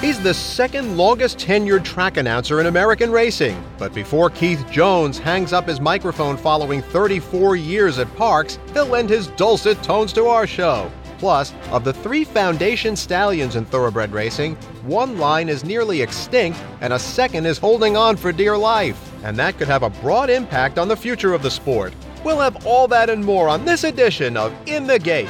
He's the second longest-tenured track announcer in American racing. But before Keith Jones hangs up his microphone following 34 years at Parx, he'll lend his dulcet tones to our show. Plus, of the three foundation stallions in thoroughbred racing, one line is nearly extinct and a second is holding on for dear life. And that could have a broad impact on the future of the sport. We'll have all that and more on this edition of In the Gate.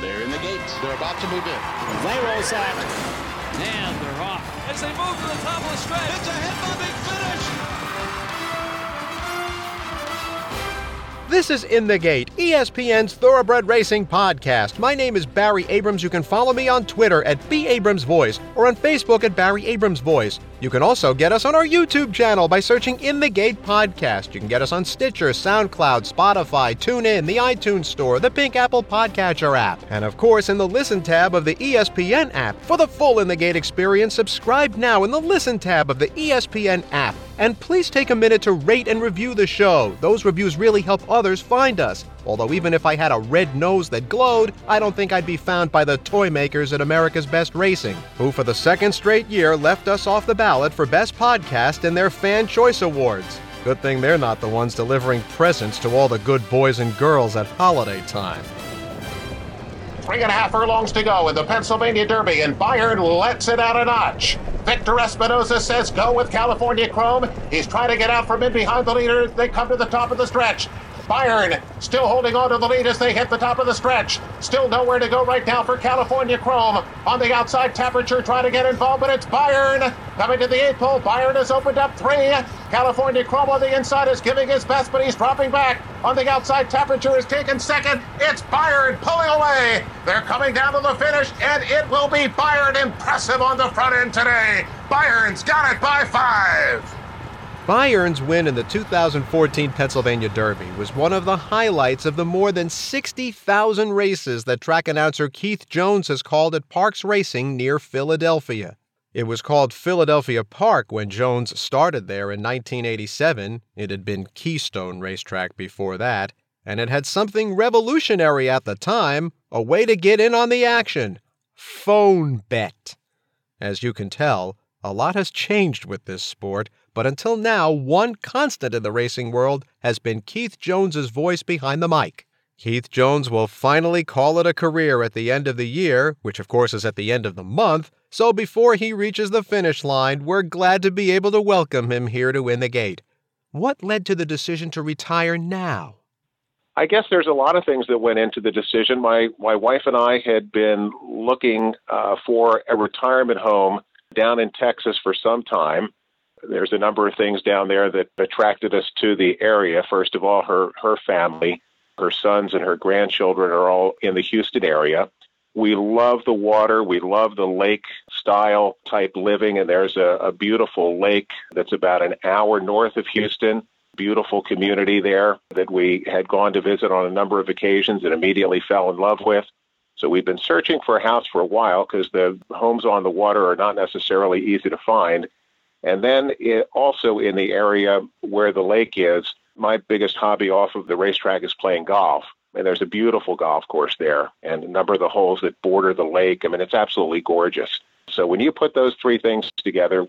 They're in the gate. They're about to move in. They roll out, and they're off. As they move to the top of the stretch, it's a head-bobbing finish! This is In the Gate, ESPN's Thoroughbred Racing Podcast. My name is Barry Abrams. You can follow me on Twitter at BAbramsVoice or on Facebook at Barry Abrams Voice. You can also get us on our YouTube channel by searching In the Gate Podcast. You can get us on Stitcher, SoundCloud, Spotify, TuneIn, the iTunes Store, the Pink Apple Podcatcher app, and of course in the Listen tab of the ESPN app. For the full In the Gate experience, subscribe now in the Listen tab of the ESPN app. And please take a minute to rate and review the show. Those reviews really help others find us. Although even if I had a red nose that glowed, I don't think I'd be found by the toy makers at America's Best Racing, who for the second straight year left us off the ballot for Best Podcast in their Fan Choice Awards. Good thing they're not the ones delivering presents to all the good boys and girls at holiday time. 3.5 furlongs to go in the Pennsylvania Derby, and Bayern lets it out a notch. Victor Espinoza says go with California Chrome. He's trying to get out from in behind the leader. They come to the top of the stretch. Byron still holding on to the lead as they hit the top of the stretch. Still nowhere to go right now for California Chrome. On the outside, Tapperture trying to get involved, but it's Byron coming to the eighth pole. Byron has opened up three. California Chrome on the inside is giving his best, but he's dropping back. On the outside, Tapperture is taken second. It's Byron pulling away. They're coming down to the finish, and it will be Byron impressive on the front end today. Byron's got it by 5. Bayern's win in the 2014 Pennsylvania Derby was one of the highlights of the more than 60,000 races that track announcer Keith Jones has called at Parx Racing near Philadelphia. It was called Philadelphia Park when Jones started there in 1987. It had been Keystone Racetrack before that, and it had something revolutionary at the time, a way to get in on the action: phone bet. As you can tell, a lot has changed with this sport, but until now, one constant in the racing world has been Keith Jones's voice behind the mic. Keith Jones will finally call it a career at the end of the year, which of course is at the end of the month, so before he reaches the finish line, we're glad to be able to welcome him here to In the Gate. What led to the decision to retire now? I guess there's a lot of things that went into the decision. My wife and I had been looking for a retirement home down in Texas for some time. There's a number of things down there that attracted us to the area. First of all, her family, her sons and her grandchildren are all in the Houston area. We love the water. We love the lake style type living. And there's a beautiful lake that's about an hour north of Houston. Beautiful community there that we had gone to visit on a number of occasions and immediately fell in love with. So we've been searching for a house for a while because the homes on the water are not necessarily easy to find. And then also in the area where the lake is, my biggest hobby off of the racetrack is playing golf. And there's a beautiful golf course there and a number of the holes that border the lake. I mean, it's absolutely gorgeous. So when you put those three things together,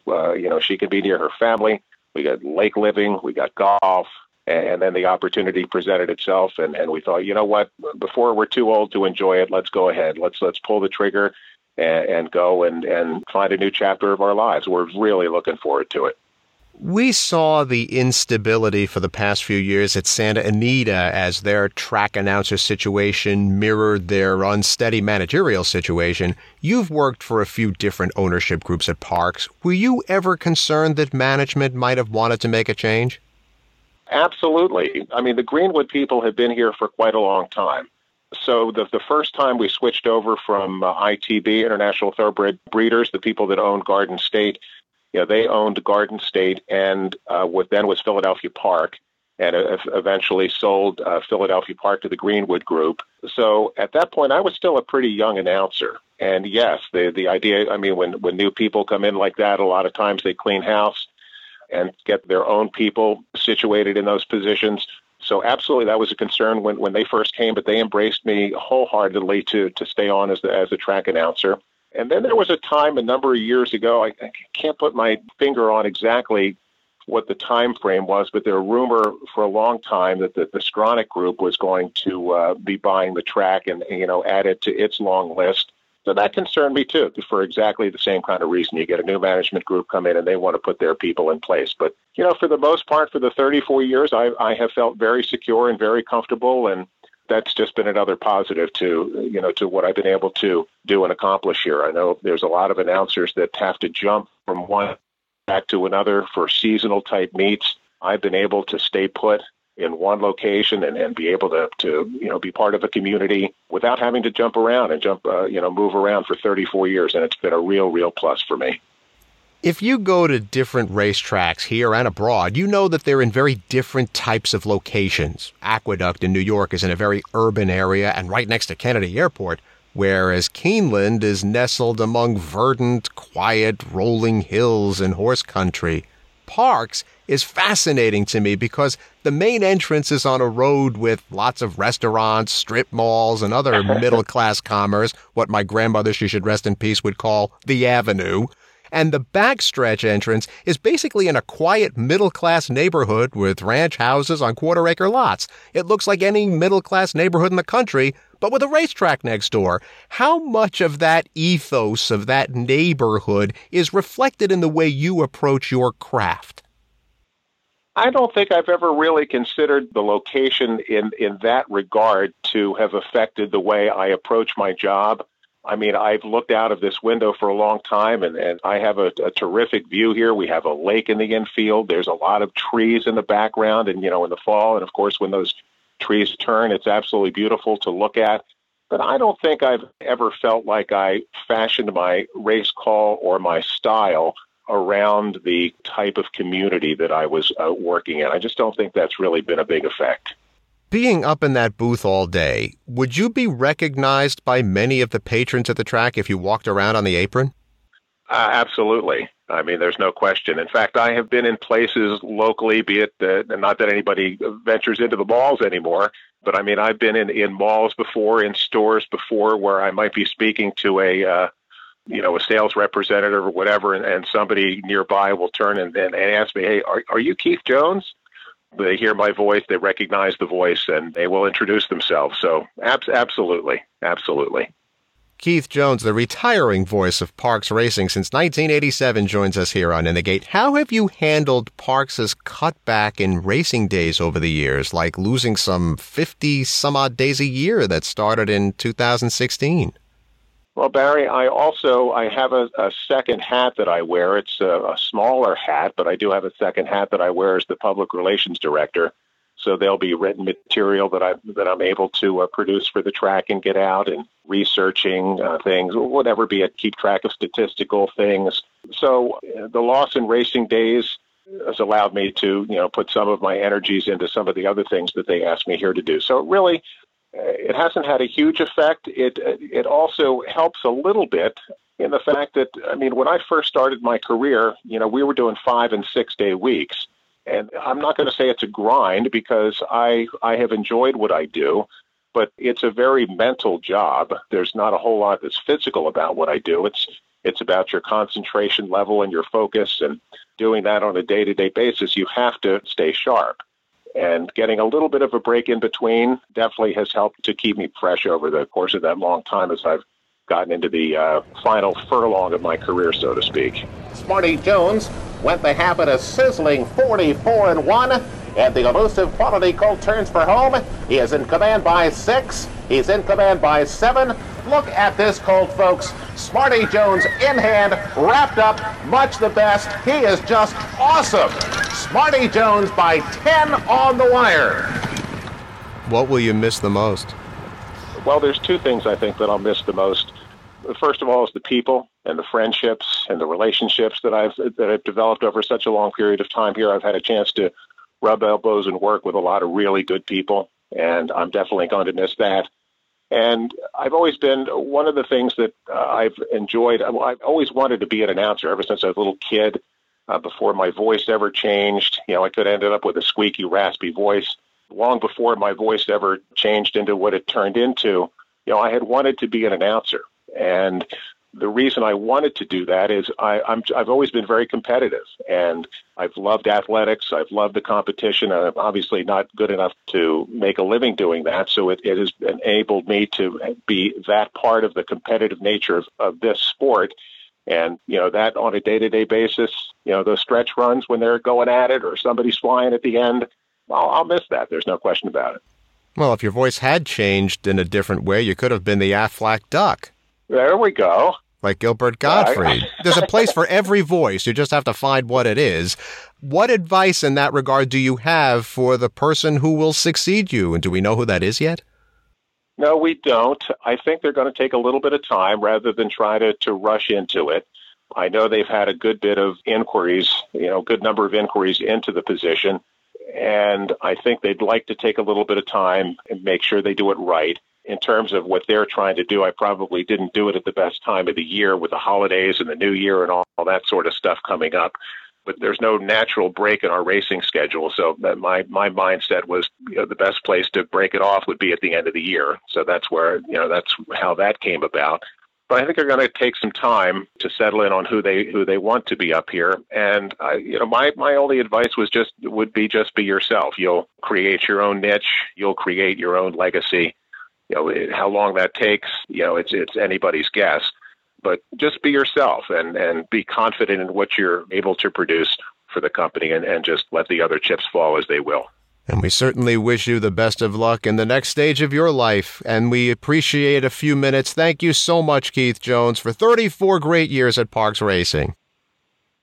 she can be near her family. We got lake living, we got golf, and then the opportunity presented itself. And we thought, you know what, before we're too old to enjoy it, let's go ahead. Let's pull the trigger and go and find a new chapter of our lives. We're really looking forward to it. We saw the instability for the past few years at Santa Anita as their track announcer situation mirrored their unsteady managerial situation. You've worked for a few different ownership groups at Parx. Were you ever concerned that management might have wanted to make a change? Absolutely. I mean, the Greenwood people have been here for quite a long time. So the first time we switched over from ITB, International Thoroughbred Breeders, the people that owned Garden State, they owned Garden State and what then was Philadelphia Park, and eventually sold Philadelphia Park to the Greenwood Group. So at that point, I was still a pretty young announcer. And yes, the idea, I mean, when new people come in like that, a lot of times they clean house and get their own people situated in those positions. So absolutely, that was a concern when they first came, but they embraced me wholeheartedly to stay on as a track announcer. And then there was a time a number of years ago, I can't put my finger on exactly what the time frame was, but there was a rumor for a long time that the Stronic Group was going to be buying the track and, you know, add it to its long list. So that concerned me, too, for exactly the same kind of reason. You get a new management group come in and they want to put their people in place. But, you know, for the most part, for the 34 years, I have felt very secure and very comfortable. And that's just been another positive to, you know, to what I've been able to do and accomplish here. I know there's a lot of announcers that have to jump from one track to another for seasonal type meets. I've been able to stay put in one location and be able to, you know, be part of a community without having to jump around and move around for 34 years. And it's been a real plus for me. If you go to different racetracks here and abroad, you know that they're in very different types of locations. Aqueduct in New York is in a very urban area and right next to Kennedy Airport, whereas Keeneland is nestled among verdant, quiet, rolling hills and horse country. Parx is fascinating to me because the main entrance is on a road with lots of restaurants, strip malls, and other middle-class commerce, what my grandmother, she should rest in peace, would call the Avenue. And the backstretch entrance is basically in a quiet middle-class neighborhood with ranch houses on quarter-acre lots. It looks like any middle-class neighborhood in the country, but with a racetrack next door. How much of that ethos of that neighborhood is reflected in the way you approach your craft? I don't think I've ever really considered the location in that regard to have affected the way I approach my job. I mean, I've looked out of this window for a long time, and I have a terrific view here. We have a lake in the infield. There's a lot of trees in the background, and, you know, in the fall, and of course, when those trees turn, it's absolutely beautiful to look at. But I don't think I've ever felt like I fashioned my race call or my style around the type of community that I was working in. I just don't think that's really been a big effect. Being up in that booth all day, would you be recognized by many of the patrons at the track if you walked around on the apron? Absolutely. I mean, there's no question. In fact, I have been in places locally, be it not that anybody ventures into the malls anymore, but I mean, I've been in malls before, in stores before, where I might be speaking to a sales representative or whatever, and somebody nearby will turn and ask me, hey, are you Keith Jones? They hear my voice, they recognize the voice, and they will introduce themselves. So absolutely. Keith Jones, the retiring voice of Parx Racing since 1987, joins us here on In the Gate. How have you handled Parx's cutback in racing days over the years, like losing some 50-some-odd days a year that started in 2016? Well, Barry, I have a second hat that I wear. It's a smaller hat, but I do have a second hat that I wear as the public relations director. So there'll be written material that I'm able to produce for the track and get out, and researching things, whatever be it, keep track of statistical things. So the loss in racing days has allowed me to, you know, put some of my energies into some of the other things that they asked me here to do. So really, it hasn't had a huge effect. It also helps a little bit in the fact that, I mean, when I first started my career, you know, we were doing 5- and 6-day weeks. And I'm not going to say it's a grind because I have enjoyed what I do, but it's a very mental job. There's not a whole lot that's physical about what I do. It's about your concentration level and your focus, and doing that on a day-to-day basis, you have to stay sharp. And getting a little bit of a break in between definitely has helped to keep me fresh over the course of that long time as I've gotten into the final furlong of my career, so to speak. Smarty Jones went the habit of sizzling 44-1, and the elusive quality colt turns for home. He is in command by 6. He's in command by 7. Look at this colt, folks. Smarty Jones in hand, wrapped up, much the best. He is just awesome. Smarty Jones by 10 on the wire. What will you miss the most? Well, there's two things I think that I'll miss the most. First of all is the people and the friendships and the relationships that I've developed over such a long period of time here. I've had a chance to rub elbows and work with a lot of really good people, and I'm definitely going to miss that. And I've always been, one of the things that I've enjoyed, I've always wanted to be an announcer ever since I was a little kid, before my voice ever changed. You know, I could have ended up with a squeaky, raspy voice long before my voice ever changed into what it turned into. You know, I had wanted to be an announcer. And the reason I wanted to do that is I've always been very competitive, and I've loved athletics. I've loved the competition. I'm obviously not good enough to make a living doing that, so it has enabled me to be that part of the competitive nature of this sport. And, you know, that on a day-to-day basis, you know, those stretch runs when they're going at it or somebody's flying at the end, I'll miss that. There's no question about it. Well, if your voice had changed in a different way, you could have been the Aflac Duck. There we go. Like Gilbert Gottfried. There's a place for every voice. You just have to find what it is. What advice in that regard do you have for the person who will succeed you? And do we know who that is yet? No, we don't. I think they're going to take a little bit of time rather than try to rush into it. I know they've had a good bit of inquiries, you know, good number of inquiries into the position. And I think they'd like to take a little bit of time and make sure they do it right. In terms of what they're trying to do, I probably didn't do it at the best time of the year with the holidays and the new year and all that sort of stuff coming up. But there's no natural break in our racing schedule. So my mindset was, you know, the best place to break it off would be at the end of the year. So that's where, you know, that's how that came about. But I think they're going to take some time to settle in on who they want to be up here. And you know, my only advice was just be yourself. You'll create your own niche. You'll create your own legacy. You know, how long that takes, you know, it's anybody's guess. But just be yourself and be confident in what you're able to produce for the company and just let the other chips fall as they will. And we certainly wish you the best of luck in the next stage of your life. And we appreciate a few minutes. Thank you so much, Keith Jones, for 34 great years at Parx Racing.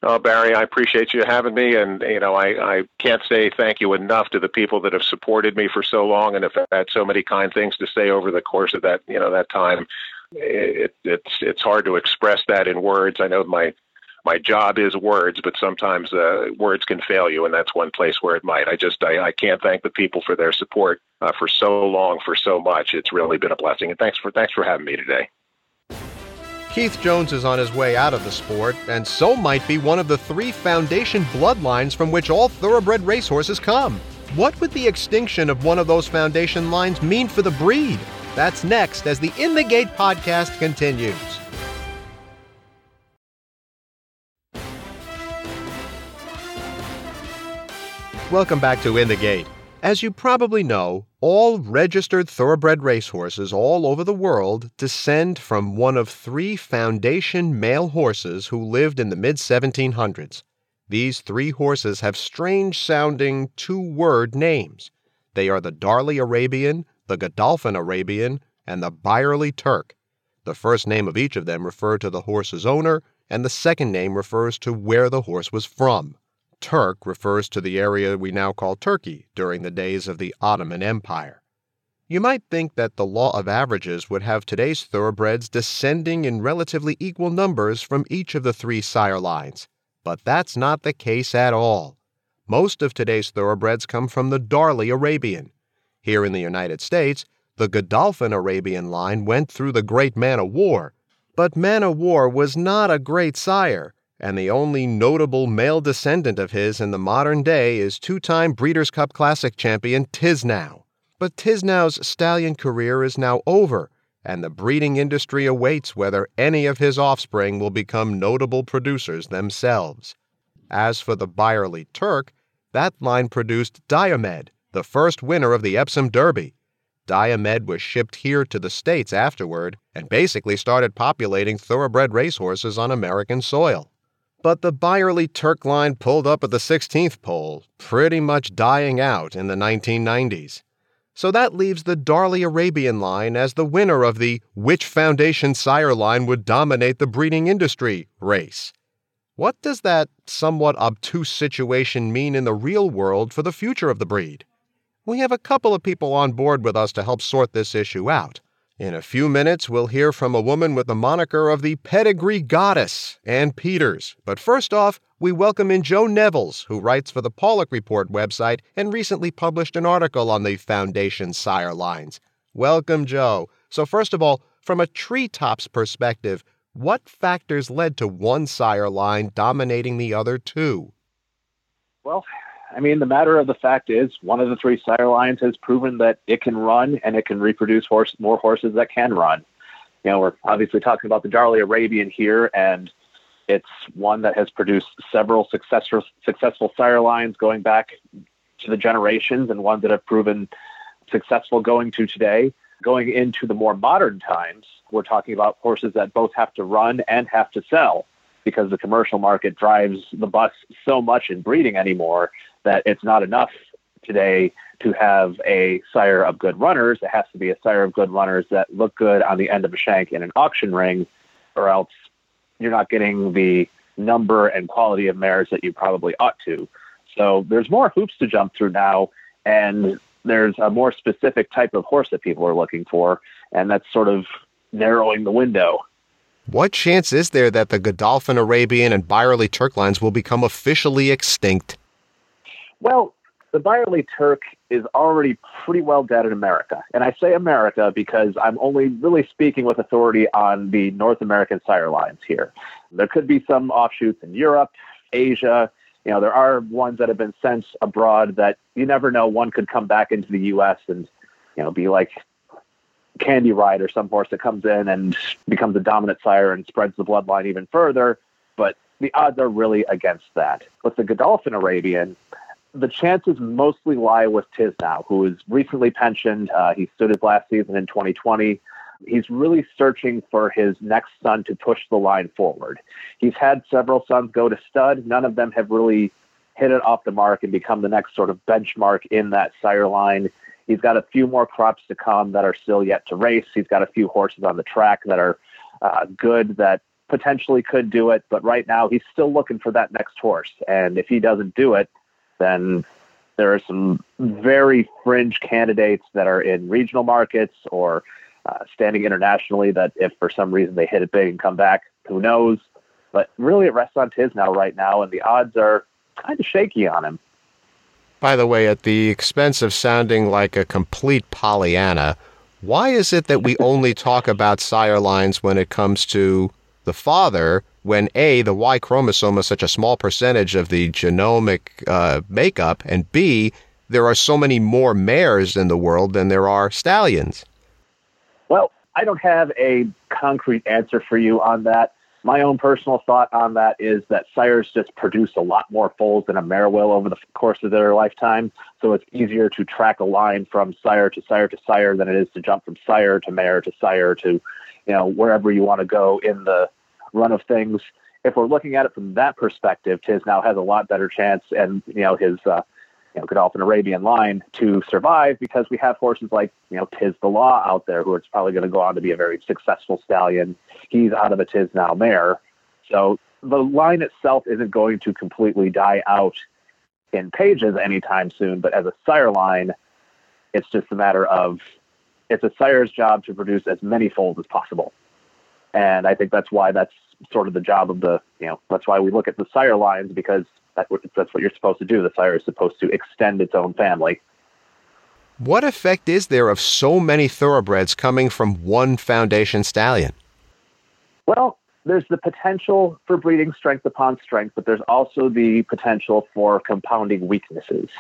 Oh, Barry, I appreciate you having me. And, you know, I can't say thank you enough to the people that have supported me for so long and have had so many kind things to say over the course of that, you know, that time. It's hard to express that in words. I know my job is words, but sometimes words can fail you, and that's one place where it might. I can't thank the people for their support for so long, for so much. It's really been a blessing, and thanks for having me today. Keith Jones is on his way out of the sport, and so might be one of the three foundation bloodlines from which all thoroughbred racehorses come. What would the extinction of one of those foundation lines mean for the breed? That's next as the In the Gate podcast continues. Welcome back to In the Gate. As you probably know, all registered thoroughbred racehorses all over the world descend from one of three foundation male horses who lived in the mid-1700s. These three horses have strange-sounding two-word names. They are the Darley Arabian, the Godolphin Arabian, and the Byerley Turk. The first name of each of them referred to the horse's owner, and the second name refers to where the horse was from. Turk refers to the area we now call Turkey during the days of the Ottoman Empire. You might think that the law of averages would have today's thoroughbreds descending in relatively equal numbers from each of the three sire lines, but that's not the case at all. Most of today's thoroughbreds come from the Darley Arabian. Here in the United States, the Godolphin Arabian line went through the great Man o' War, but Man o' War was not a great sire, and the only notable male descendant of his in the modern day is two-time Breeders' Cup Classic champion Tiznow. But Tiznow's stallion career is now over, and the breeding industry awaits whether any of his offspring will become notable producers themselves. As for the Byerley Turk, that line produced Diomed, the first winner of the Epsom Derby. Diomed was shipped here to the States afterward and basically started populating thoroughbred racehorses on American soil. But the Byerley Turk line pulled up at the 16th pole, pretty much dying out in the 1990s. So that leaves the Darley Arabian line as the winner of the which foundation sire line would dominate the breeding industry race. What does that somewhat obtuse situation mean in the real world for the future of the breed? We have a couple of people on board with us to help sort this issue out. In a few minutes, we'll hear from a woman with the moniker of the Pedigree Goddess, Ann Peters. But first off, we welcome in Joe Nevills, who writes for the Pollock Report website and recently published an article on the foundation sire lines. Welcome, Joe. So first of all, from a treetop's perspective, what factors led to one sire line dominating the other two? Well, I mean, the matter of the fact is one of the three sire lines has proven that it can run and it can reproduce more horses that can run. You know, we're obviously talking about the Darley Arabian here, and it's one that has produced several successful sire lines going back to the generations, and ones that have proven successful going to today. Going into the more modern times, we're talking about horses that both have to run and have to sell, because the commercial market drives the bus so much in breeding anymore that it's not enough today to have a sire of good runners. It has to be a sire of good runners that look good on the end of a shank in an auction ring, or else you're not getting the number and quality of mares that you probably ought to. So there's more hoops to jump through now, and there's a more specific type of horse that people are looking for, and that's sort of narrowing the window. What chance is there that the Godolphin Arabian and Byerley Turk lines will become officially extinct? Well, the Byerley Turk is already pretty well dead in America. And I say America because I'm only really speaking with authority on the North American sire lines here. There could be some offshoots in Europe, Asia. You know, there are ones that have been sent abroad that you never know. One could come back into the U.S. and, you know, be like Candy Ride or some horse that comes in and becomes a dominant sire and spreads the bloodline even further. But the odds are really against that. With the Godolphin Arabian, the chances mostly lie with Tiznow, who is recently pensioned. He stood his last season in 2020. He's really searching for his next son to push the line forward. He's had several sons go to stud. None of them have really hit it off the mark and become the next sort of benchmark in that sire line. He's got a few more crops to come that are still yet to race. He's got a few horses on the track that are good, that potentially could do it. But right now, he's still looking for that next horse. And if he doesn't do it, then there are some very fringe candidates that are in regional markets or standing internationally that if for some reason they hit it big and come back, who knows? But really it rests on Tiznow right now, and the odds are kind of shaky on him. By the way, at the expense of sounding like a complete Pollyanna, why is it that we only talk about sire lines when it comes to the father, when A, the Y chromosome is such a small percentage of the genomic makeup, and B, there are so many more mares in the world than there are stallions? Well, I don't have a concrete answer for you on that. My own personal thought on that is that sires just produce a lot more foals than a mare will over the course of their lifetime. So it's easier to track a line from sire to sire to sire than it is to jump from sire to mare to sire to, you know, wherever you want to go in the run of things. If we're looking at it from that perspective, Tiznow has a lot better chance, and, you know, his Godolphin Arabian line to survive, because we have horses like, you know, Tiz the Law out there, who is probably going to go on to be a very successful stallion. He's out of a Tiznow mare. So the line itself isn't going to completely die out in pages anytime soon, but as a sire line, it's just a matter of, it's a sire's job to produce as many foals as possible. And I think that's why that's sort of the job of the, you know, that's why we look at the sire lines, because that's what you're supposed to do. The sire is supposed to extend its own family. What effect is there of so many thoroughbreds coming from one foundation stallion? Well, there's the potential for breeding strength upon strength, but there's also the potential for compounding weaknesses.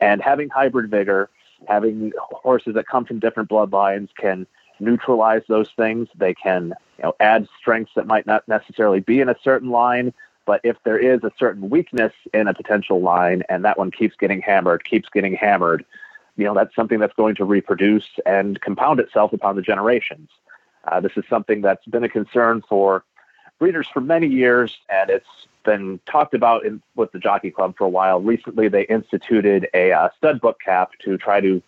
And having hybrid vigor, having horses that come from different bloodlines can neutralize those things. They can, you know, add strengths that might not necessarily be in a certain line, but if there is a certain weakness in a potential line and that one keeps getting hammered, you know, that's something that's going to reproduce and compound itself upon the generations. This is something that's been a concern for breeders for many years, and it's been talked about with the Jockey Club for a while. Recently, they instituted a stud book cap to try to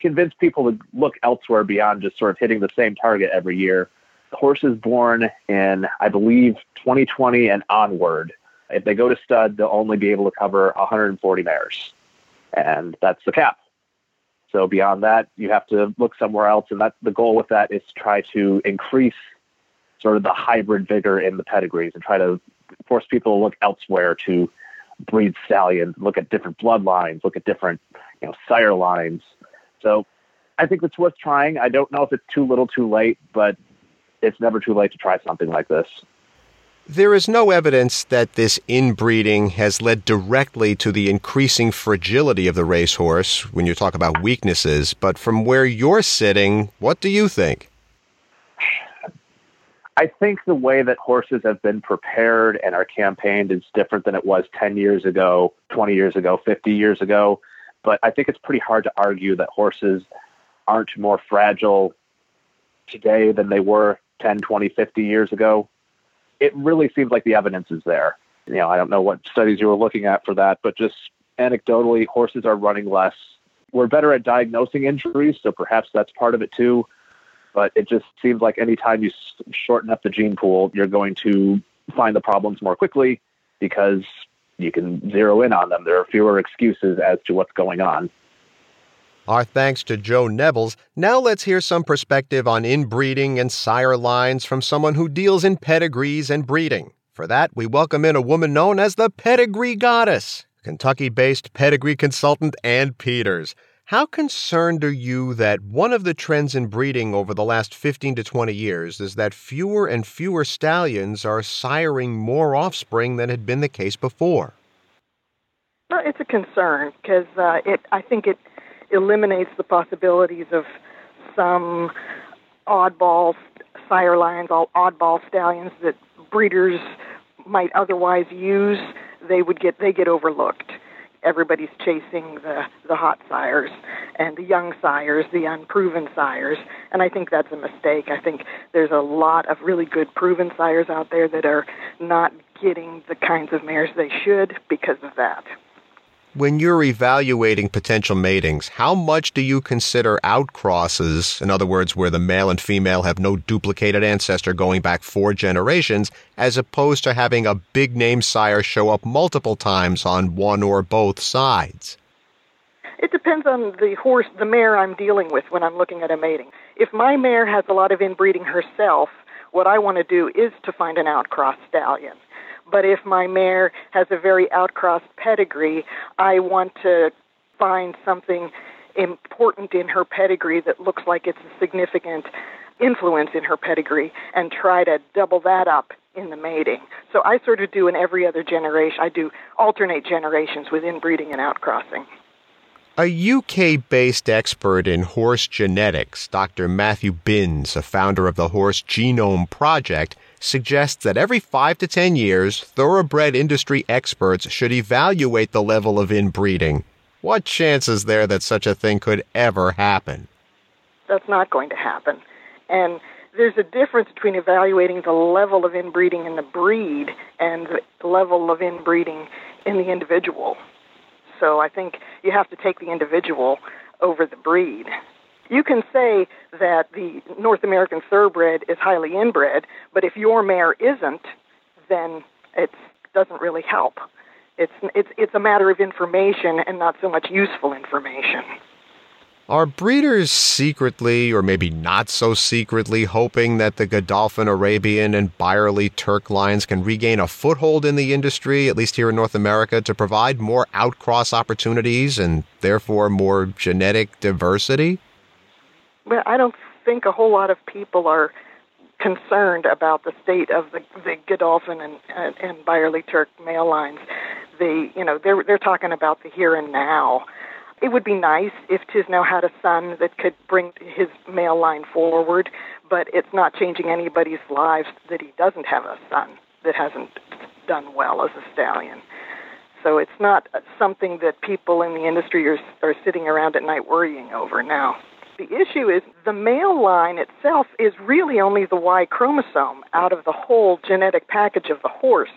convince people to look elsewhere beyond just sort of hitting the same target every year. Horses born in, I believe, 2020 and onward, if they go to stud, they'll only be able to cover 140 mares. And that's the cap. So beyond that, you have to look somewhere else. And that the goal with that is to try to increase sort of the hybrid vigor in the pedigrees and try to force people to look elsewhere to breed stallions, look at different bloodlines, look at different, you know, sire lines. So I think it's worth trying. I don't know if it's too little too late, but it's never too late to try something like this. There is no evidence that this inbreeding has led directly to the increasing fragility of the racehorse when you talk about weaknesses, but from where you're sitting, what do you think? I think the way that horses have been prepared and are campaigned is different than it was 10 years ago, 20 years ago, 50 years ago. But I think it's pretty hard to argue that horses aren't more fragile today than they were 10, 20, 50 years ago. It really seems like the evidence is there. You know, I don't know what studies you were looking at for that, but just anecdotally, horses are running less. We're better at diagnosing injuries, so perhaps that's part of it too. But it just seems like any time you shorten up the gene pool, you're going to find the problems more quickly because you can zero in on them. There are fewer excuses as to what's going on. Our thanks to Joe Nevills. Now let's hear some perspective on inbreeding and sire lines from someone who deals in pedigrees and breeding. For that, we welcome in a woman known as the Pedigree Goddess, Kentucky-based pedigree consultant Ann Peters. How concerned are you that one of the trends in breeding over the last 15 to 20 years is that fewer and fewer stallions are siring more offspring than had been the case before? Well, it's a concern because I think it eliminates the possibilities of some oddball sire lines, all oddball stallions that breeders might otherwise use. They get overlooked. Everybody's chasing the hot sires and the young sires, the unproven sires, and I think that's a mistake. I think there's a lot of really good proven sires out there that are not getting the kinds of mares they should because of that. When you're evaluating potential matings, how much do you consider outcrosses, in other words, where the male and female have no duplicated ancestor going back 4 generations, as opposed to having a big name sire show up multiple times on one or both sides? It depends on the horse, the mare I'm dealing with when I'm looking at a mating. If my mare has a lot of inbreeding herself, what I want to do is to find an outcross stallion. But if my mare has a very outcrossed pedigree, I want to find something important in her pedigree that looks like it's a significant influence in her pedigree and try to double that up in the mating. So I sort of do in every other generation. I do alternate generations with inbreeding and outcrossing. A UK-based expert in horse genetics, Dr. Matthew Binns, a founder of the Horse Genome Project, suggests that every 5 to 10 years, thoroughbred industry experts should evaluate the level of inbreeding. What chance is there that such a thing could ever happen? That's not going to happen. And there's a difference between evaluating the level of inbreeding in the breed and the level of inbreeding in the individual. So I think you have to take the individual over the breed. You can say that the North American thoroughbred is highly inbred, but if your mare isn't, then it doesn't really help. It's a matter of information and not so much useful information. Are breeders secretly, or maybe not so secretly, hoping that the Godolphin Arabian and Byerley Turk lines can regain a foothold in the industry, at least here in North America, to provide more outcross opportunities and therefore more genetic diversity? Well, I don't think a whole lot of people are concerned about the state of the Godolphin and Byerley Turk male lines. They're talking about the here and now. It would be nice if Tiznow had a son that could bring his male line forward, but it's not changing anybody's lives that he doesn't have a son that hasn't done well as a stallion. So it's not something that people in the industry are sitting around at night worrying over now. The issue is the male line itself is really only the Y chromosome out of the whole genetic package of the horse,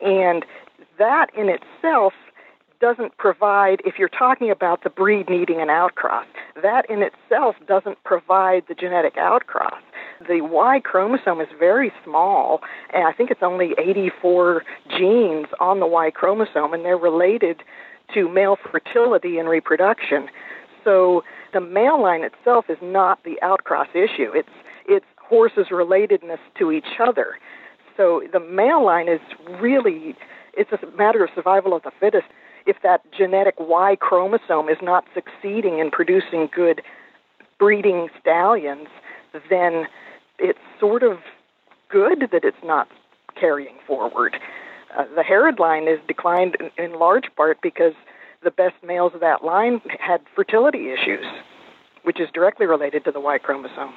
and that in itself doesn't provide, if you're talking about the breed needing an outcross, that in itself doesn't provide the genetic outcross. The Y chromosome is very small, and I think it's only 84 genes on the Y chromosome, and they're related to male fertility and reproduction. So the male line itself is not the outcross issue. It's horses' relatedness to each other. So the male line is really, it's a matter of survival of the fittest. If that genetic Y chromosome is not succeeding in producing good breeding stallions, then it's sort of good that it's not carrying forward. The Herod line is declined in large part because the best males of that line had fertility issues, which is directly related to the Y chromosome.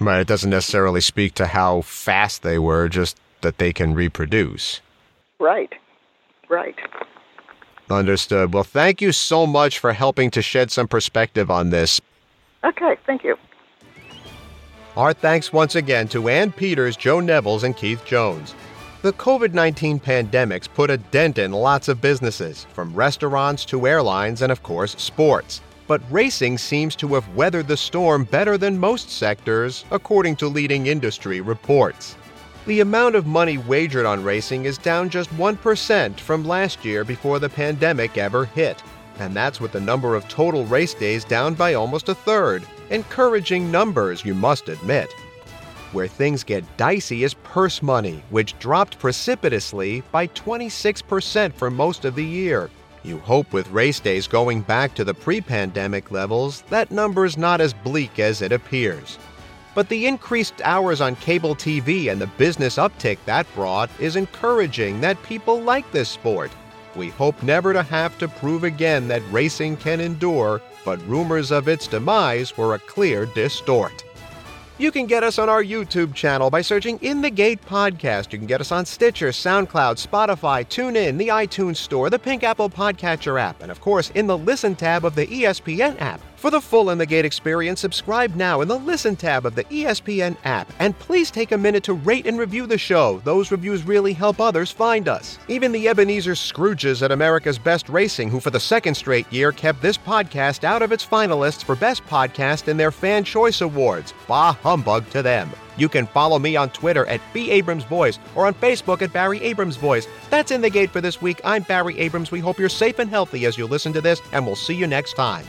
Right, it doesn't necessarily speak to how fast they were, just that they can reproduce. Right, right. Understood. Well, thank you so much for helping to shed some perspective on this. Okay, thank you. Our thanks once again to Ann Peters, Joe Nevills, and Keith Jones. The COVID-19 pandemic's put a dent in lots of businesses, from restaurants to airlines and, of course, sports. But racing seems to have weathered the storm better than most sectors, according to leading industry reports. The amount of money wagered on racing is down just 1% from last year before the pandemic ever hit. And that's with the number of total race days down by almost a third. Encouraging numbers, you must admit. Where things get dicey is purse money, which dropped precipitously by 26% for most of the year. You hope with race days going back to the pre-pandemic levels, that number's not as bleak as it appears. But the increased hours on cable TV and the business uptick that brought is encouraging that people like this sport. We hope never to have to prove again that racing can endure, but rumors of its demise were a clear distort. You can get us on our YouTube channel by searching In the Gate Podcast. You can get us on Stitcher, SoundCloud, Spotify, TuneIn, the iTunes Store, the Pink Apple Podcatcher app, and of course in the Listen tab of the ESPN app. For the full In the Gate experience, subscribe now in the Listen tab of the ESPN app. And please take a minute to rate and review the show. Those reviews really help others find us. Even the Ebenezer Scrooges at America's Best Racing, who for the second straight year kept this podcast out of its finalists for Best Podcast in their Fan Choice Awards. Bah humbug to them. You can follow me on Twitter at @BAbramsVoice or on Facebook at Barry Abrams Voice. That's In the Gate for this week. I'm Barry Abrams. We hope you're safe and healthy as you listen to this, and we'll see you next time.